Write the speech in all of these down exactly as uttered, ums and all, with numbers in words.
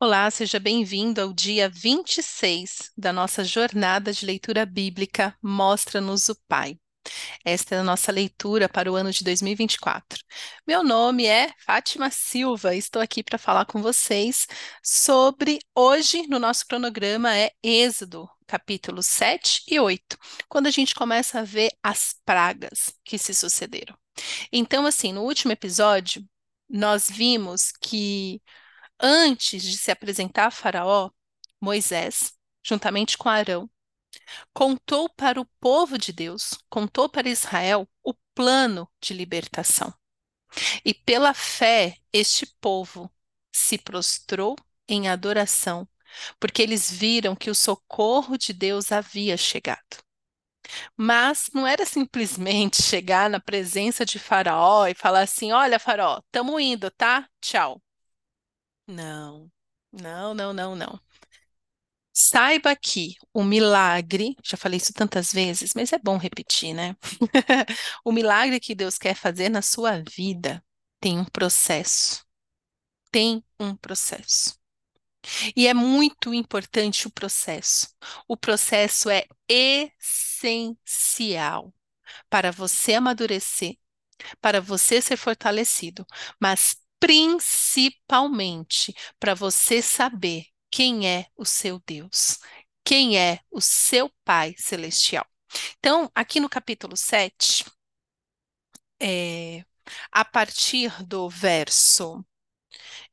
Olá, seja bem-vindo ao dia vinte e seis da nossa jornada de leitura bíblica Mostra-nos o Pai. Esta é a nossa leitura para o ano de dois mil e vinte e quatro. Meu nome é Fátima Silva, estou aqui para falar com vocês sobre, hoje no nosso cronograma é Êxodo, capítulos sete e oito, quando a gente começa a ver as pragas que se sucederam. Então, assim, no último episódio, nós vimos que antes de se apresentar a Faraó, Moisés, juntamente com Arão, contou para o povo de Deus, contou para Israel o plano de libertação. E pela fé, este povo se prostrou em adoração, porque eles viram que o socorro de Deus havia chegado. Mas não era simplesmente chegar na presença de Faraó e falar assim: olha, Faraó, estamos indo, tá? Tchau. Não, não, não, não, não. Saiba que o milagre, já falei isso tantas vezes, mas é bom repetir, né? O milagre que Deus quer fazer na sua vida tem um processo. Tem um processo. E é muito importante o processo. O processo é essencial para você amadurecer, para você ser fortalecido, mas principalmente para você saber quem é o seu Deus, quem é o seu Pai Celestial. Então, aqui no capítulo sete, é, a partir do verso,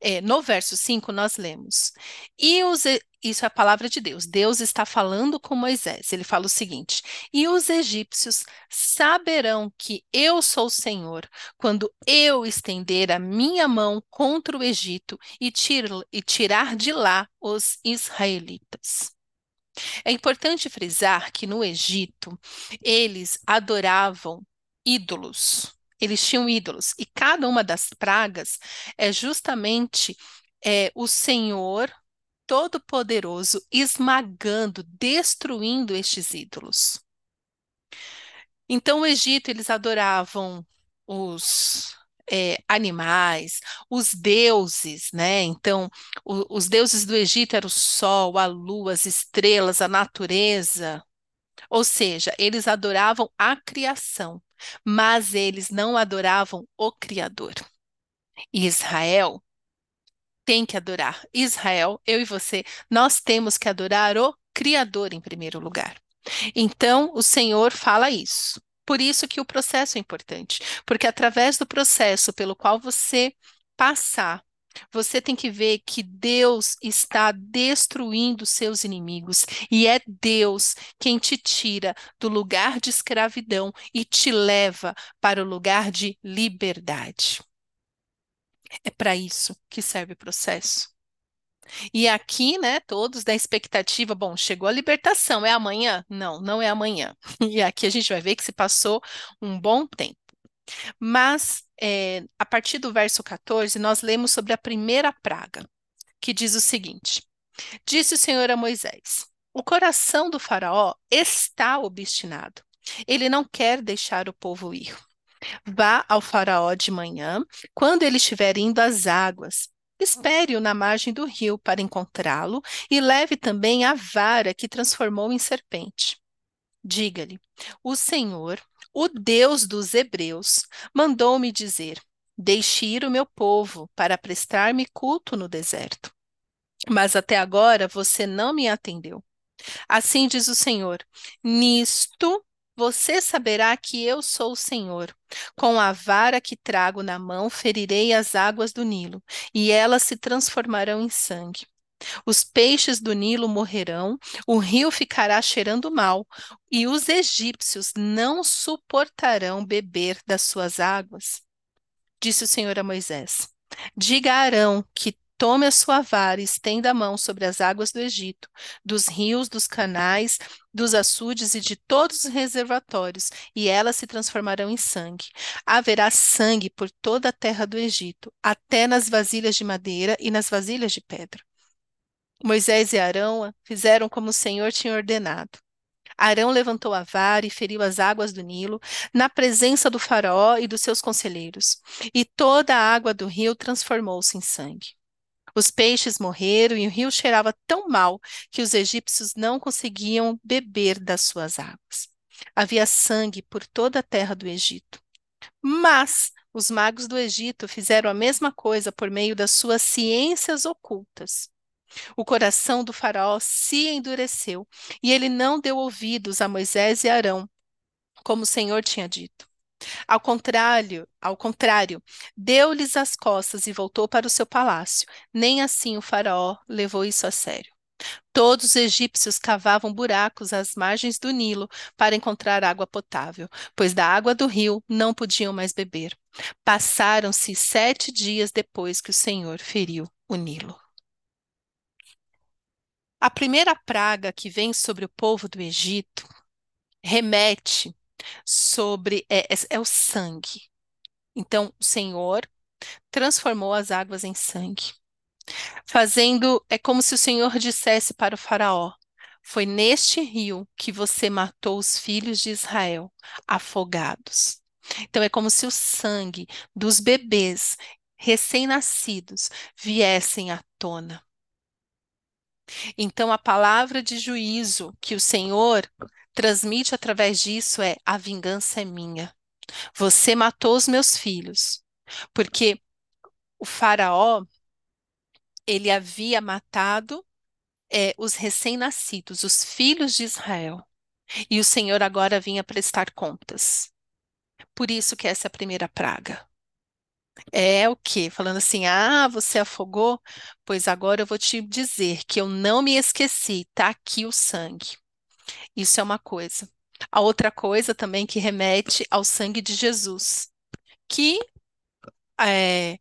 é, no verso cinco, nós lemos, e os, isso é a palavra de Deus, Deus está falando com Moisés, ele fala o seguinte: e os egípcios saberão que eu sou o Senhor, quando eu estender a minha mão contra o Egito e, tir, e tirar de lá os israelitas. É importante frisar que no Egito, eles adoravam ídolos, eles tinham ídolos, e cada uma das pragas é justamente é, o Senhor Todo-Poderoso esmagando, destruindo estes ídolos. Então, o Egito, eles adoravam os é, animais, os deuses, né? Então, o, os deuses do Egito eram o sol, a lua, as estrelas, a natureza. Ou seja, eles adoravam a criação, mas eles não adoravam o Criador. E Israel tem que adorar. Israel, eu e você, nós temos que adorar o Criador em primeiro lugar. Então, o Senhor fala isso. Por isso que o processo é importante, porque através do processo pelo qual você passar, você tem que ver que Deus está destruindo seus inimigos, e é Deus quem te tira do lugar de escravidão e te leva para o lugar de liberdade. É para isso que serve o processo. E aqui, né, todos da expectativa, bom, chegou a libertação, é amanhã? Não, não é amanhã. E aqui a gente vai ver que se passou um bom tempo. Mas, é, a partir do verso catorze, nós lemos sobre a primeira praga, que diz o seguinte: disse o Senhor a Moisés, o coração do faraó está obstinado, ele não quer deixar o povo ir. Vá ao faraó de manhã, quando ele estiver indo às águas. Espere-o na margem do rio para encontrá-lo e leve também a vara que transformou em serpente. Diga-lhe, o Senhor, o Deus dos hebreus, mandou-me dizer, deixe ir o meu povo para prestar-me culto no deserto. Mas até agora você não me atendeu. Assim diz o Senhor, nisto você saberá que eu sou o Senhor. Com a vara que trago na mão, ferirei as águas do Nilo, e elas se transformarão em sangue. Os peixes do Nilo morrerão, o rio ficará cheirando mal, e os egípcios não suportarão beber das suas águas. Disse o Senhor a Moisés, diga a Arão que tome a sua vara e estenda a mão sobre as águas do Egito, dos rios, dos canais, dos açudes e de todos os reservatórios, e elas se transformarão em sangue. Haverá sangue por toda a terra do Egito, até nas vasilhas de madeira e nas vasilhas de pedra. Moisés e Arão fizeram como o Senhor tinha ordenado. Arão levantou a vara e feriu as águas do Nilo, na presença do faraó e dos seus conselheiros, e toda a água do rio transformou-se em sangue. Os peixes morreram e o rio cheirava tão mal que os egípcios não conseguiam beber das suas águas. Havia sangue por toda a terra do Egito. Mas os magos do Egito fizeram a mesma coisa por meio das suas ciências ocultas. O coração do faraó se endureceu e ele não deu ouvidos a Moisés e Arão, como o Senhor tinha dito. Ao contrário, ao contrário, deu-lhes as costas e voltou para o seu palácio. Nem assim o faraó levou isso a sério. Todos os egípcios cavavam buracos às margens do Nilo para encontrar água potável, pois da água do rio não podiam mais beber. Passaram-se sete dias depois que o Senhor feriu o Nilo. A primeira praga que vem sobre o povo do Egito remete sobre é, é, é o sangue. Então, o Senhor transformou as águas em sangue. Fazendo, é como se o Senhor dissesse para o faraó: foi neste rio que você matou os filhos de Israel, afogados. Então é como se o sangue dos bebês recém-nascidos viessem à tona. Então a palavra de juízo que o Senhor transmite através disso é: a vingança é minha. Você matou os meus filhos. Porque o faraó, ele havia matado é, os recém-nascidos, os filhos de Israel. E o Senhor agora vinha prestar contas. Por isso que essa é a primeira praga. É o quê? Falando assim: ah, você afogou? Pois agora eu vou te dizer que eu não me esqueci, tá aqui o sangue. Isso é uma coisa. A outra coisa também que remete ao sangue de Jesus, que é...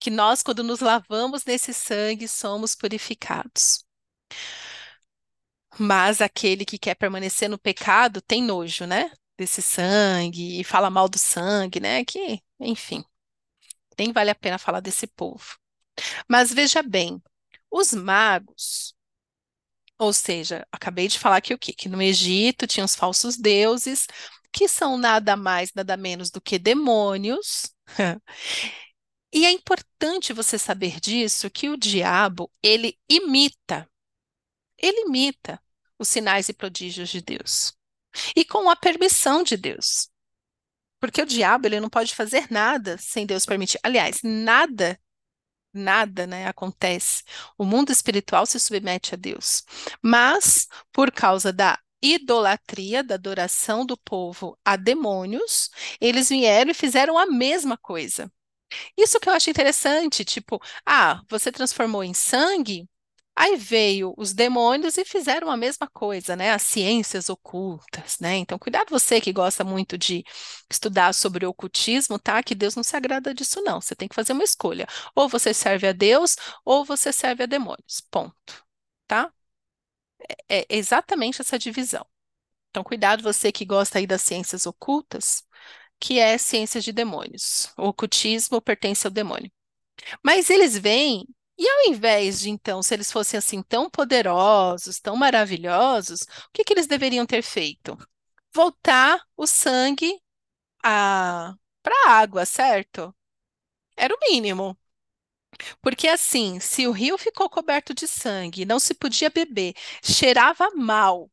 que nós, quando nos lavamos nesse sangue, somos purificados. Mas aquele que quer permanecer no pecado tem nojo, né? Desse sangue, e fala mal do sangue, né? Que, enfim, nem vale a pena falar desse povo. Mas veja bem, os magos, ou seja, acabei de falar aqui o quê? Que no Egito tinha os falsos deuses, que são nada mais, nada menos do que demônios. E é importante você saber disso, que o diabo, ele imita, ele imita os sinais e prodígios de Deus. E com a permissão de Deus. Porque o diabo, ele não pode fazer nada sem Deus permitir. Aliás, nada, nada, né, acontece. O mundo espiritual se submete a Deus. Mas, por causa da idolatria, da adoração do povo a demônios, eles vieram e fizeram a mesma coisa. Isso que eu acho interessante, tipo, ah, você transformou em sangue, aí veio os demônios e fizeram a mesma coisa, né? As ciências ocultas, né? Então, cuidado você que gosta muito de estudar sobre ocultismo, tá? Que Deus não se agrada disso, não. Você tem que fazer uma escolha. Ou você serve a Deus, ou você serve a demônios. Ponto, tá? É exatamente essa divisão. Então, cuidado você que gosta aí das ciências ocultas, que é ciência de demônios. O ocultismo pertence ao demônio. Mas eles vêm, e ao invés de, então, se eles fossem assim tão poderosos, tão maravilhosos, o que, que eles deveriam ter feito? Voltar o sangue a... para a água, certo? Era o mínimo. Porque assim, se o rio ficou coberto de sangue, não se podia beber, cheirava mal,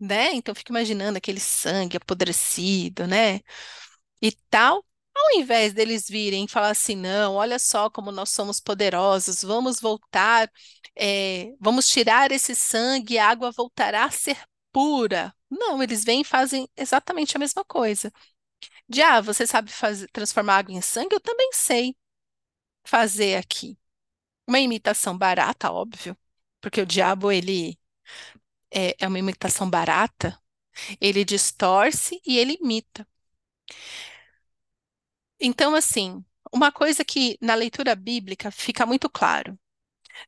né? Então, fico imaginando aquele sangue apodrecido, né? E tal, ao invés deles virem e falar assim: não, olha só como nós somos poderosos, vamos voltar, é, vamos tirar esse sangue e a água voltará a ser pura. Não, eles vêm e fazem exatamente a mesma coisa. De, ah, você sabe fazer, transformar água em sangue? Eu também sei fazer aqui. Uma imitação barata, óbvio, porque o diabo, ele é, é uma imitação barata, ele distorce e ele imita. Então, assim, uma coisa que na leitura bíblica fica muito claro: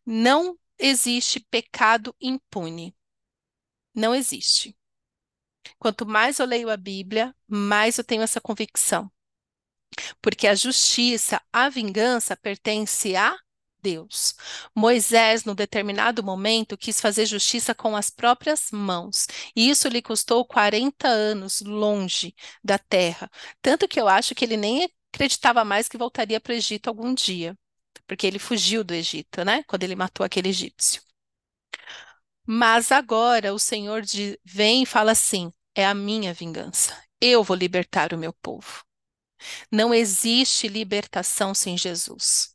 não existe pecado impune. Não existe. Quanto mais eu leio a Bíblia, mais eu tenho essa convicção. Porque a justiça, a vingança pertence a Deus. Moisés, num determinado momento, quis fazer justiça com as próprias mãos, e isso lhe custou quarenta anos longe da terra, tanto que eu acho que ele nem acreditava mais que voltaria para o Egito algum dia, Egito, porque ele fugiu do Egito, né? Quando ele matou aquele egípcio. Mas agora o Senhor vem e fala assim, é a minha vingança, eu vou libertar o meu povo. Não existe libertação sem Jesus.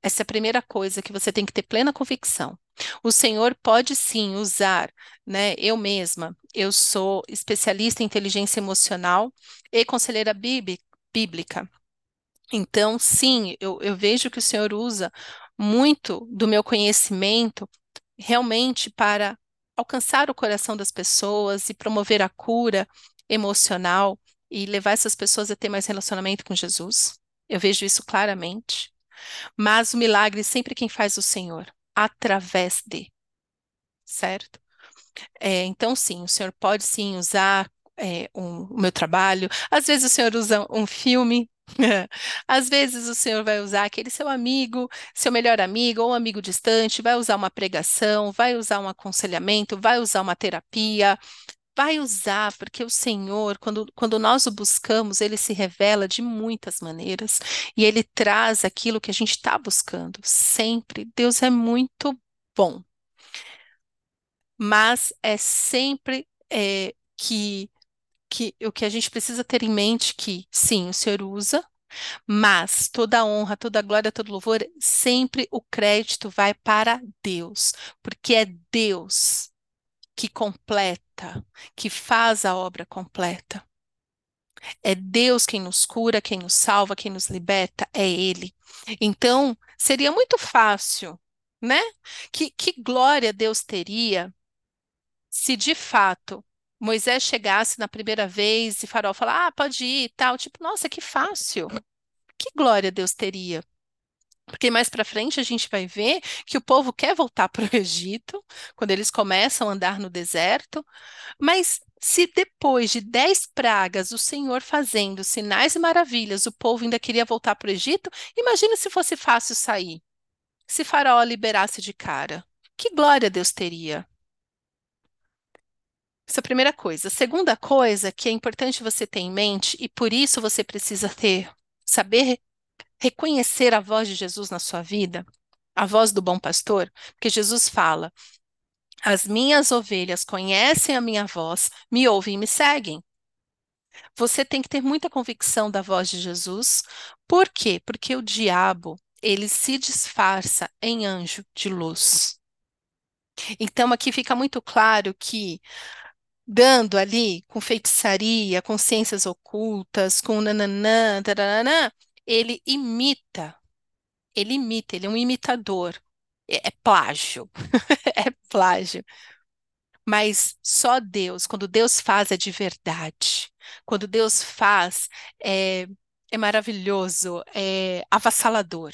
Essa é a primeira coisa que você tem que ter plena convicção. O Senhor pode sim usar, né? Eu mesma, eu sou especialista em inteligência emocional e conselheira bíblica. Então, sim, eu, eu vejo que o Senhor usa muito do meu conhecimento realmente para alcançar o coração das pessoas e promover a cura emocional e levar essas pessoas a ter mais relacionamento com Jesus. Eu vejo isso claramente. Mas o milagre sempre quem faz o Senhor, através de, certo? É, então, sim, o Senhor pode, sim, usar é, um, o meu trabalho. Às vezes o Senhor usa um filme, às vezes o Senhor vai usar aquele seu amigo, seu melhor amigo ou amigo distante, vai usar uma pregação, vai usar um aconselhamento, vai usar uma terapia, vai usar, porque o Senhor, quando, quando nós o buscamos, ele se revela de muitas maneiras e ele traz aquilo que a gente está buscando, sempre. Deus é muito bom, mas é sempre é, que... que o que a gente precisa ter em mente que, sim, o Senhor usa, mas toda a honra, toda a glória, todo o louvor, sempre o crédito vai para Deus, porque é Deus que completa, que faz a obra completa. É Deus quem nos cura, quem nos salva, quem nos liberta, é Ele. Então, seria muito fácil, né? Que, que glória Deus teria se, de fato, Moisés chegasse na primeira vez e Faraó falar, ah, pode ir e tal, tipo, nossa, que fácil, que glória Deus teria, porque mais para frente a gente vai ver que o povo quer voltar para o Egito, quando eles começam a andar no deserto, mas se depois de dez pragas o Senhor fazendo sinais e maravilhas, o povo ainda queria voltar para o Egito, imagina se fosse fácil sair, se Faraó liberasse de cara, que glória Deus teria. Essa é a primeira coisa. A segunda coisa que é importante você ter em mente, e por isso você precisa ter, saber reconhecer a voz de Jesus na sua vida, a voz do bom pastor, porque Jesus fala, as minhas ovelhas conhecem a minha voz, me ouvem e me seguem. Você tem que ter muita convicção da voz de Jesus. Por quê? Porque o diabo, ele se disfarça em anjo de luz. Então, aqui fica muito claro que dando ali com feitiçaria, com ciências ocultas, com nananã, taranã, ele imita, ele imita, ele é um imitador, é, é plágio, é plágio. Mas só Deus, quando Deus faz é de verdade, quando Deus faz é, é maravilhoso, é avassalador.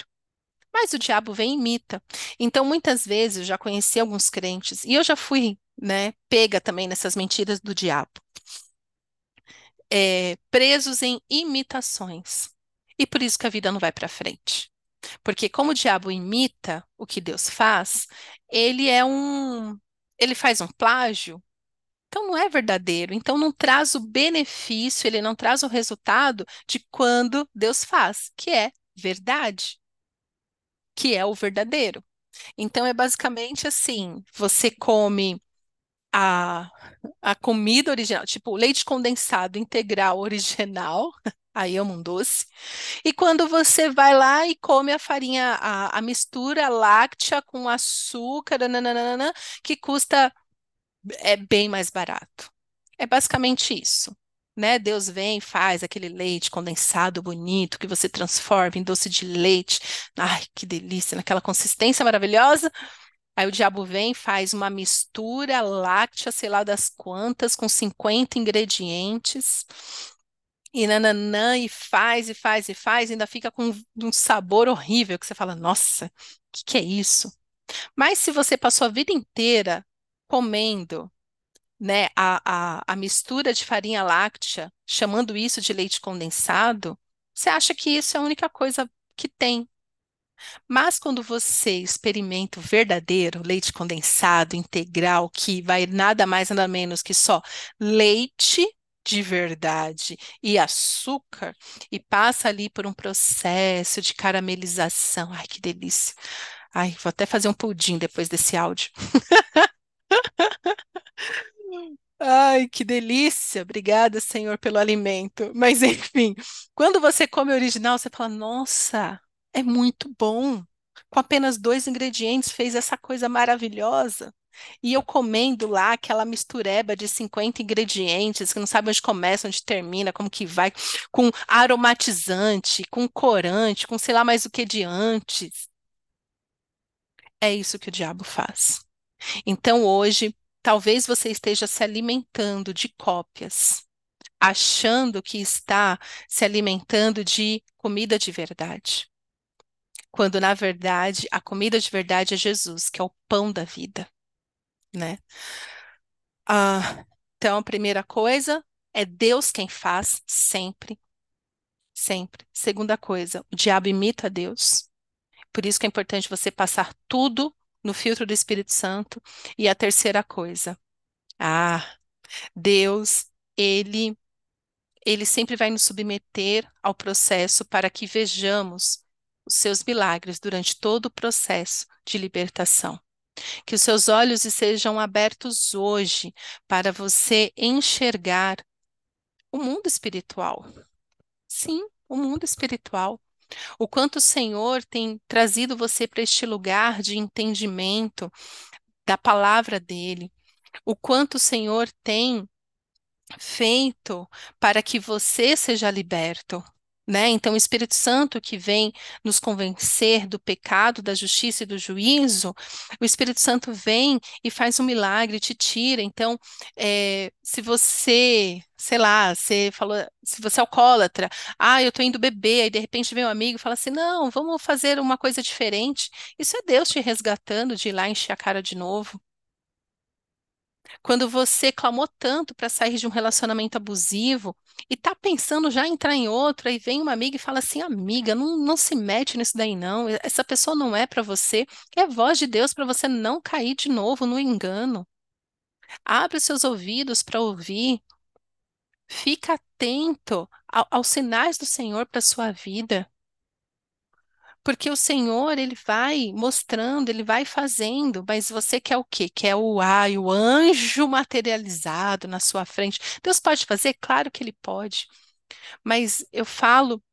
Mas o diabo vem e imita. Então, muitas vezes, eu já conheci alguns crentes, e eu já fui, né, pega também nessas mentiras do diabo, é, presos em imitações. E por isso que a vida não vai para frente. Porque como o diabo imita o que Deus faz, ele é um, ele faz um plágio, então não é verdadeiro, então não traz o benefício, ele não traz o resultado de quando Deus faz, que é verdade, que é o verdadeiro. Então, é basicamente assim, você come a, a comida original, tipo leite condensado integral original, aí é um doce, e quando você vai lá e come a farinha, a, a mistura láctea com açúcar, nananana, que custa, é bem mais barato. É basicamente isso, né? Deus vem e faz aquele leite condensado bonito que você transforma em doce de leite. Ai, que delícia, naquela consistência maravilhosa. Aí o diabo vem e faz uma mistura láctea, sei lá das quantas, com cinquenta ingredientes. E nananã, e faz, e faz, e faz. Ainda fica com um sabor horrível que você fala, nossa, o que, que é isso? Mas se você passou a vida inteira comendo, né, a, a, a mistura de farinha láctea, chamando isso de leite condensado, você acha que isso é a única coisa que tem. Mas quando você experimenta o verdadeiro leite condensado integral, que vai nada mais nada menos que só leite de verdade e açúcar e passa ali por um processo de caramelização. Ai, que delícia. Ai, vou até fazer um pudim depois desse áudio. Ai, que delícia. Obrigada, Senhor, pelo alimento. Mas, enfim, quando você come o original, você fala, nossa, é muito bom. Com apenas dois ingredientes fez essa coisa maravilhosa. E eu comendo lá aquela mistureba de cinquenta ingredientes, que não sabe onde começa, onde termina, como que vai, com aromatizante, com corante, com sei lá mais o que de antes. É isso que o diabo faz. Então hoje, talvez você esteja se alimentando de cópias, achando que está se alimentando de comida de verdade. Quando, na verdade, a comida de verdade é Jesus, que é o pão da vida. Né? Ah, então, a primeira coisa é Deus quem faz, sempre, sempre. Segunda coisa, o diabo imita a Deus, por isso que é importante você passar tudo no filtro do Espírito Santo. E a terceira coisa, ah, Deus, ele, ele sempre vai nos submeter ao processo para que vejamos os seus milagres durante todo o processo de libertação. Que os seus olhos sejam abertos hoje para você enxergar o mundo espiritual. Sim, o mundo espiritual. O quanto o Senhor tem trazido você para este lugar de entendimento da palavra dele. O quanto o Senhor tem feito para que você seja liberto. Né? Então, o Espírito Santo que vem nos convencer do pecado, da justiça e do juízo, o Espírito Santo vem e faz um milagre, te tira. Então, é, se você, sei lá, você falou, se você é alcoólatra, ah, eu tô indo beber, aí de repente vem um amigo e fala assim, não, vamos fazer uma coisa diferente. Isso é Deus te resgatando de ir lá encher a cara de novo. Quando você clamou tanto para sair de um relacionamento abusivo e tá pensando já em entrar em outro, aí vem uma amiga e fala assim, amiga, não, não se mete nisso daí não, essa pessoa não é para você, é a voz de Deus para você não cair de novo no engano. Abre os seus ouvidos para ouvir, fica atento ao, aos sinais do Senhor para sua vida. Porque o Senhor, ele vai mostrando, ele vai fazendo, mas você quer o quê? Quer o ai, o anjo materializado na sua frente. Deus pode fazer? Claro que ele pode. Mas eu falo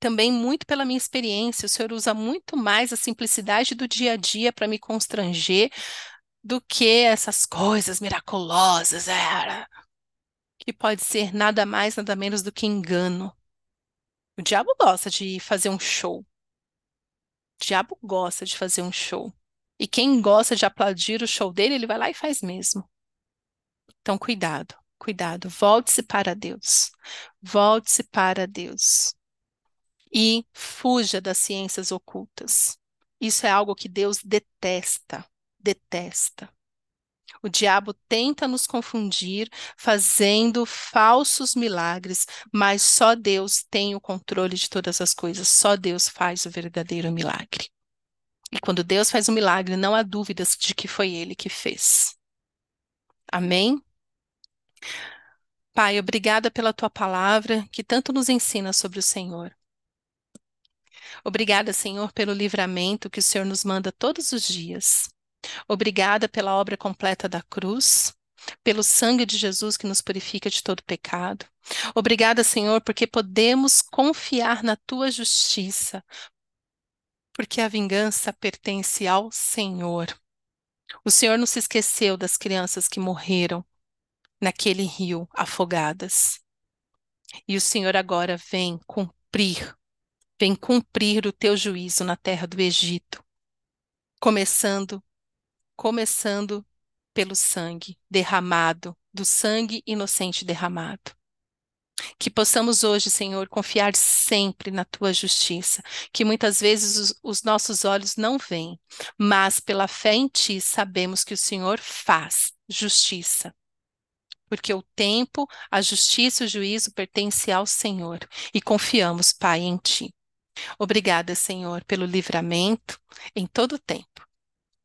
também muito pela minha experiência, o Senhor usa muito mais a simplicidade do dia a dia para me constranger do que essas coisas miraculosas, era, que pode ser nada mais, nada menos do que engano. O diabo gosta de fazer um show. O diabo gosta de fazer um show. E quem gosta de aplaudir o show dele, ele vai lá e faz mesmo. Então, cuidado, cuidado. Volte-se para Deus. Volte-se para Deus. E fuja das ciências ocultas. Isso é algo que Deus detesta, detesta. O diabo tenta nos confundir fazendo falsos milagres, mas só Deus tem o controle de todas as coisas, só Deus faz o verdadeiro milagre. E quando Deus faz um milagre, não há dúvidas de que foi ele que fez. Amém? Pai, obrigada pela tua palavra que tanto nos ensina sobre o Senhor. Obrigada, Senhor, pelo livramento que o Senhor nos manda todos os dias. Obrigada pela obra completa da cruz, pelo sangue de Jesus que nos purifica de todo pecado. Obrigada, Senhor, porque podemos confiar na tua justiça, porque a vingança pertence ao Senhor. O Senhor não se esqueceu das crianças que morreram naquele rio afogadas. E o Senhor agora vem cumprir, vem cumprir o teu juízo na terra do Egito, começando Começando pelo sangue derramado, do sangue inocente derramado. Que possamos hoje, Senhor, confiar sempre na Tua justiça, que muitas vezes os, os nossos olhos não veem, mas pela fé em Ti sabemos que o Senhor faz justiça. Porque o tempo, a justiça e o juízo pertencem ao Senhor e confiamos, Pai, em Ti. Obrigada, Senhor, pelo livramento em todo o tempo.